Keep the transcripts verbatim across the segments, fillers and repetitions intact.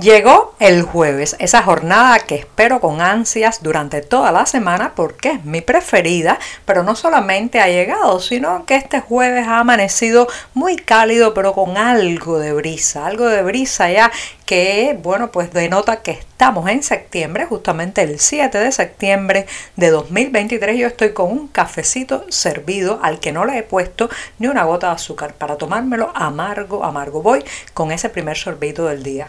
Llegó el jueves, esa jornada que espero con ansias durante toda la semana porque es mi preferida, pero no solamente ha llegado, sino que este jueves ha amanecido muy cálido, pero con algo de brisa, algo de brisa ya que, bueno, pues denota que estamos en septiembre, justamente el siete de septiembre de dos mil veintitrés. Yo estoy con un cafecito servido al que no le he puesto ni una gota de azúcar para tomármelo amargo, amargo. Voy con ese primer sorbito del día.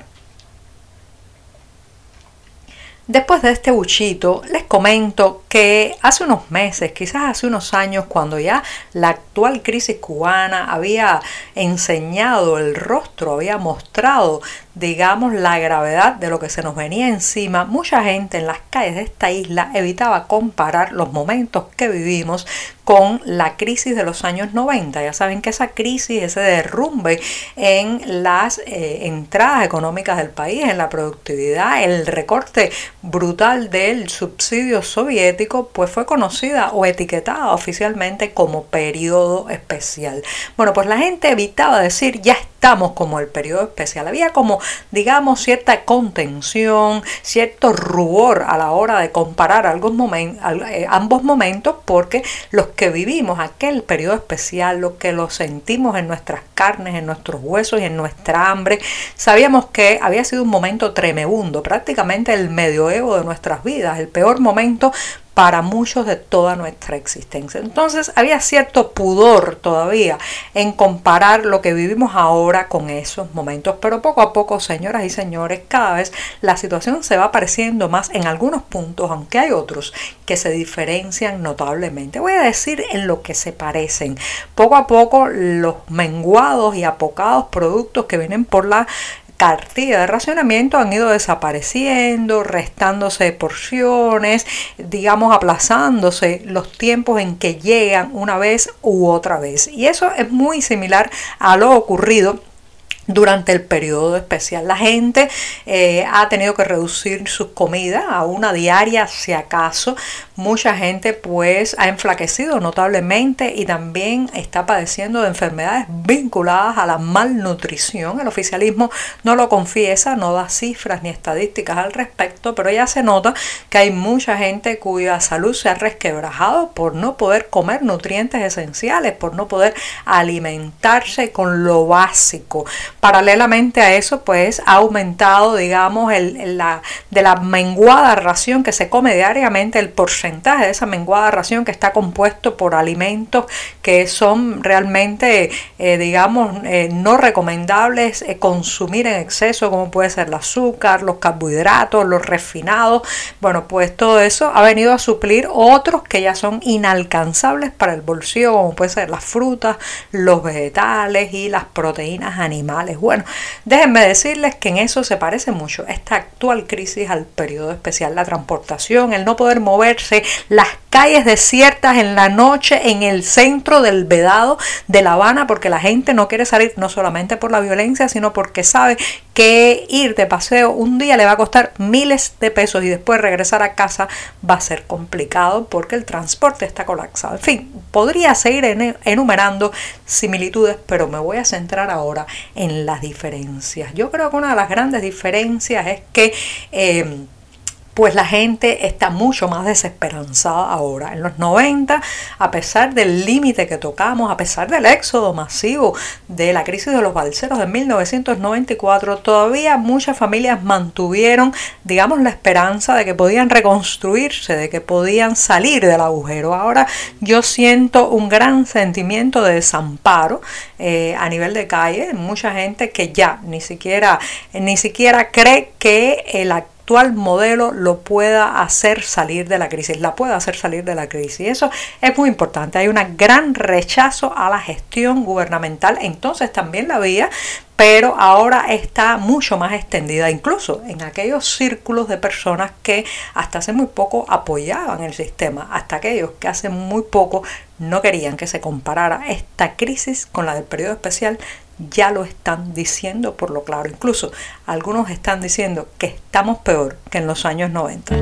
Después de este buchito, les comento que hace unos meses, quizás hace unos años, cuando ya la actual crisis cubana había enseñado el rostro, había mostrado, digamos, la gravedad de lo que se nos venía encima, mucha gente en las calles de esta isla evitaba comparar los momentos que vivimos con la crisis de los años noventa. Ya saben que esa crisis, ese derrumbe en las eh, entradas económicas del país, en la productividad, el recorte brutal del subsidio soviético, pues fue conocida o etiquetada oficialmente como Período Especial. Bueno, pues la gente evitaba decir ya estamos como el Período Especial. Había como, digamos, cierta contención, cierto rubor a la hora de comparar algún momen- ambos momentos, porque los que vivimos aquel Período Especial, los que lo sentimos en nuestras carnes, en nuestros huesos y en nuestra hambre, sabíamos que había sido un momento tremebundo, prácticamente el medioevo de nuestras vidas, el peor momento para muchos de toda nuestra existencia. Entonces había cierto pudor todavía en comparar lo que vivimos ahora con esos momentos, pero poco a poco, señoras y señores, cada vez la situación se va pareciendo más en algunos puntos, aunque hay otros que se diferencian notablemente. Voy a decir en lo que se parecen. Poco a poco los menguados y apocados productos que vienen por la cartilla de racionamiento han ido desapareciendo, restándose porciones, digamos, aplazándose los tiempos en que llegan una vez u otra vez. Y eso es muy similar a lo ocurrido durante el Período Especial. La gente eh, ha tenido que reducir sus comidas a una diaria, si acaso. Mucha gente pues ha enflaquecido notablemente y también está padeciendo de enfermedades vinculadas a la malnutrición. El oficialismo no lo confiesa, no da cifras ni estadísticas al respecto, pero ya se nota que hay mucha gente cuya salud se ha resquebrajado por no poder comer nutrientes esenciales, por no poder alimentarse con lo básico. Paralelamente a eso, pues ha aumentado, digamos, el, la, de la menguada ración que se come diariamente, el porcentaje de esa menguada ración que está compuesto por alimentos que son realmente, eh, digamos, eh, no recomendables eh, consumir en exceso, como puede ser el azúcar, los carbohidratos, los refinados. Bueno, pues todo eso ha venido a suplir otros que ya son inalcanzables para el bolsillo, como puede ser las frutas, los vegetales y las proteínas animales. Bueno, déjenme decirles que en eso se parece mucho esta actual crisis al Período Especial. La transportación, el no poder moverse, las calles desiertas en la noche en el centro del Vedado de La Habana, porque la gente no quiere salir, no solamente por la violencia, sino porque sabe que ir de paseo un día le va a costar miles de pesos y después regresar a casa va a ser complicado porque el transporte está colapsado. En fin, podría seguir enumerando similitudes, pero me voy a centrar ahora en las diferencias. Yo creo que una de las grandes diferencias es que eh, pues la gente está mucho más desesperanzada ahora. En los noventa, a pesar del límite que tocamos, a pesar del éxodo masivo de la crisis de los balseros de mil novecientos noventa y cuatro, todavía muchas familias mantuvieron, digamos, la esperanza de que podían reconstruirse, de que podían salir del agujero. Ahora yo siento un gran sentimiento de desamparo eh, a nivel de calle. Mucha gente que ya ni siquiera, ni siquiera cree que el actual actual modelo lo pueda hacer salir de la crisis, la pueda hacer salir de la crisis. Y eso es muy importante. Hay un gran rechazo a la gestión gubernamental. Entonces también la había, pero ahora está mucho más extendida, incluso en aquellos círculos de personas que hasta hace muy poco apoyaban el sistema, hasta aquellos que hace muy poco no querían que se comparara esta crisis con la del Período Especial, ya lo están diciendo por lo claro. Incluso algunos están diciendo que estamos peor que en los años noventa.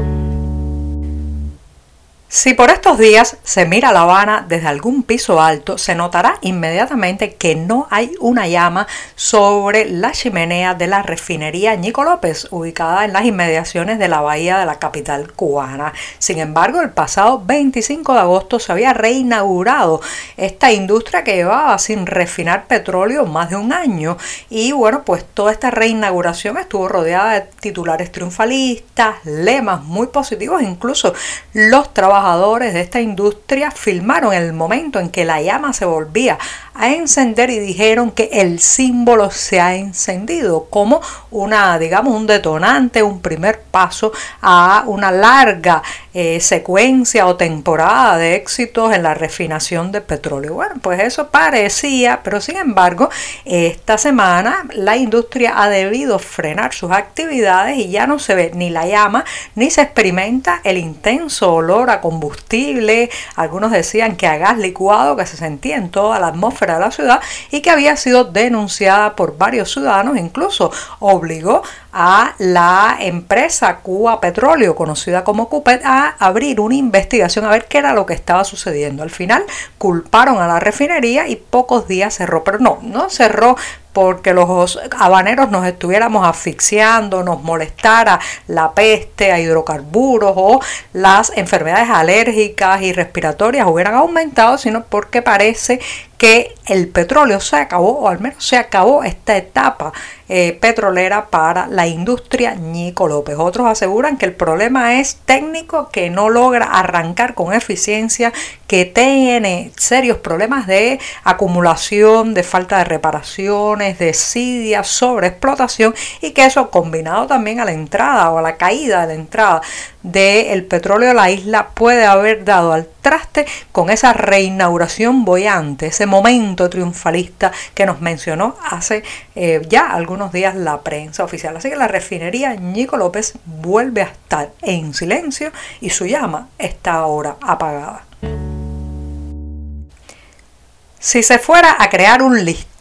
Si por estos días se mira La Habana desde algún piso alto, se notará inmediatamente que no hay una llama sobre la chimenea de la refinería Ñico López, ubicada en las inmediaciones de la bahía de la capital cubana. Sin embargo, el pasado veinticinco de agosto se había reinaugurado esta industria que llevaba sin refinar petróleo más de un año. Y bueno, pues toda esta reinauguración estuvo rodeada de titulares triunfalistas, lemas muy positivos, incluso los trabajadores trabajadores de esta industria filmaron el momento en que la llama se volvía a encender y dijeron que el símbolo se ha encendido como una, digamos, un detonante, un primer paso a una larga eh, secuencia o temporada de éxitos en la refinación de petróleo. Bueno, pues eso parecía, pero sin embargo, esta semana la industria ha debido frenar sus actividades y ya no se ve ni la llama, ni se experimenta el intenso olor a combustible. Algunos decían que a gas licuado que se sentía en toda la atmósfera de la ciudad y que había sido denunciada por varios ciudadanos, incluso obligó a la empresa Cuba Petróleo, conocida como CUPET, a abrir una investigación a ver qué era lo que estaba sucediendo. Al final culparon a la refinería y pocos días cerró, pero no, no cerró porque los habaneros nos estuviéramos asfixiando, nos molestara la peste a hidrocarburos o las enfermedades alérgicas y respiratorias hubieran aumentado, sino porque parece que el petróleo se acabó, o al menos se acabó esta etapa eh, petrolera para la industria Ñico López. Otros aseguran que el problema es técnico, que no logra arrancar con eficiencia, que tiene serios problemas de acumulación, de falta de reparaciones, de desidia, sobreexplotación, y que eso combinado también a la entrada o a la caída de la entrada del petróleo a la isla puede haber dado al traste con esa reinauguración boyante, ese momento triunfalista que nos mencionó hace eh, ya algunos días la prensa oficial. Así que la refinería Ñico López vuelve a estar en silencio y su llama está ahora apagada. Si se fuera a crear un listado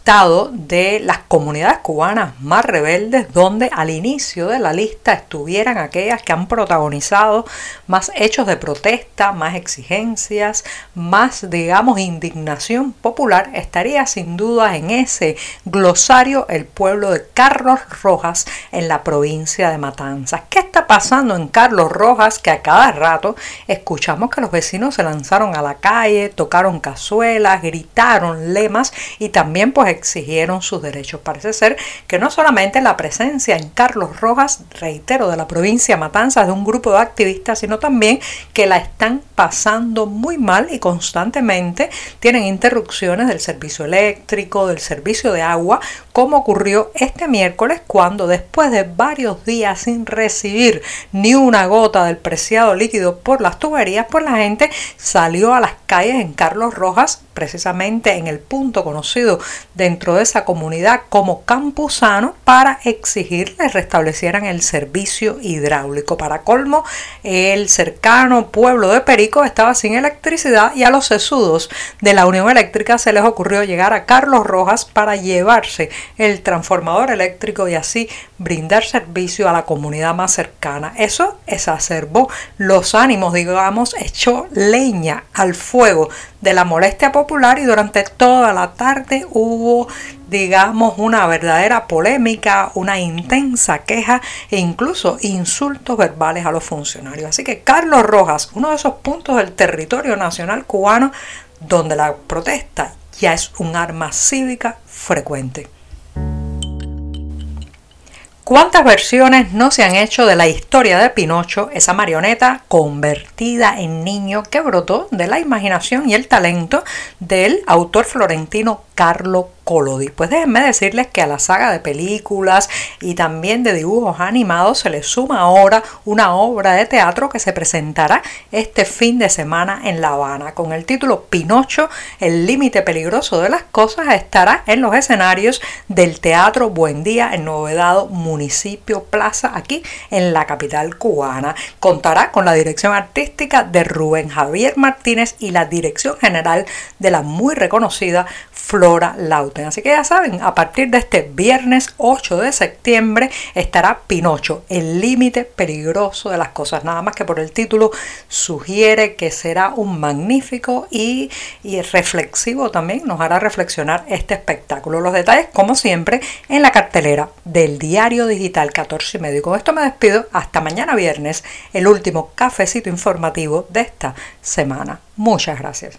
de las comunidades cubanas más rebeldes, donde al inicio de la lista estuvieran aquellas que han protagonizado más hechos de protesta, más exigencias, más, digamos, indignación popular, estaría sin duda en ese glosario el pueblo de Carlos Rojas en la provincia de Matanzas. ¿Qué está pasando en Carlos Rojas? Que a cada rato escuchamos que los vecinos se lanzaron a la calle, tocaron cazuelas, gritaron lemas y también pues exigieron sus derechos. Parece ser que no solamente la presencia en Carlos Rojas, reitero, de la provincia de Matanzas, de un grupo de activistas, sino también que la están pasando muy mal y constantemente tienen interrupciones del servicio eléctrico, del servicio de agua, como ocurrió este miércoles cuando después de varios días sin recibir ni una gota del preciado líquido por las tuberías, pues la gente salió a las calles en Carlos Rojas, precisamente en el punto conocido dentro de esa comunidad como Campuzano, para exigirles restablecieran el servicio hidráulico. Para colmo, el cercano pueblo de Perico estaba sin electricidad y a los sesudos de la Unión Eléctrica se les ocurrió llegar a Carlos Rojas para llevarse el transformador eléctrico y así brindar servicio a la comunidad más cercana. Eso exacerbó los ánimos, digamos, echó leña al fuego de la molestia popular y durante toda la tarde hubo, digamos, una verdadera polémica, una intensa queja e incluso insultos verbales a los funcionarios. Así que Carlos Rojas, uno de esos puntos del territorio nacional cubano donde la protesta ya es un arma cívica frecuente. ¿Cuántas versiones no se han hecho de la historia de Pinocho, esa marioneta convertida en niño que brotó de la imaginación y el talento del autor florentino Carlos Colodi? Pues déjenme decirles que a la saga de películas y también de dibujos animados se le suma ahora una obra de teatro que se presentará este fin de semana en La Habana. Con el título Pinocchio: El límite peligroso de las cosas, estará en los escenarios del Teatro Buendía en Nuevo Vedado, municipio Plaza, aquí en la capital cubana. Contará con la dirección artística de Rubén Javier Martínez y la dirección general de la muy reconocida Flora Lautaro. disfruten. Así que ya saben, a partir de este viernes ocho de septiembre estará Pinocchio, el límite peligroso de las cosas. Nada más que por el título sugiere que será un magnífico y, y reflexivo también, nos hará reflexionar este espectáculo. Los detalles, como siempre, en la cartelera del Diario Digital catorce y medio. Y con esto me despido hasta mañana viernes, el último cafecito informativo de esta semana. Muchas gracias.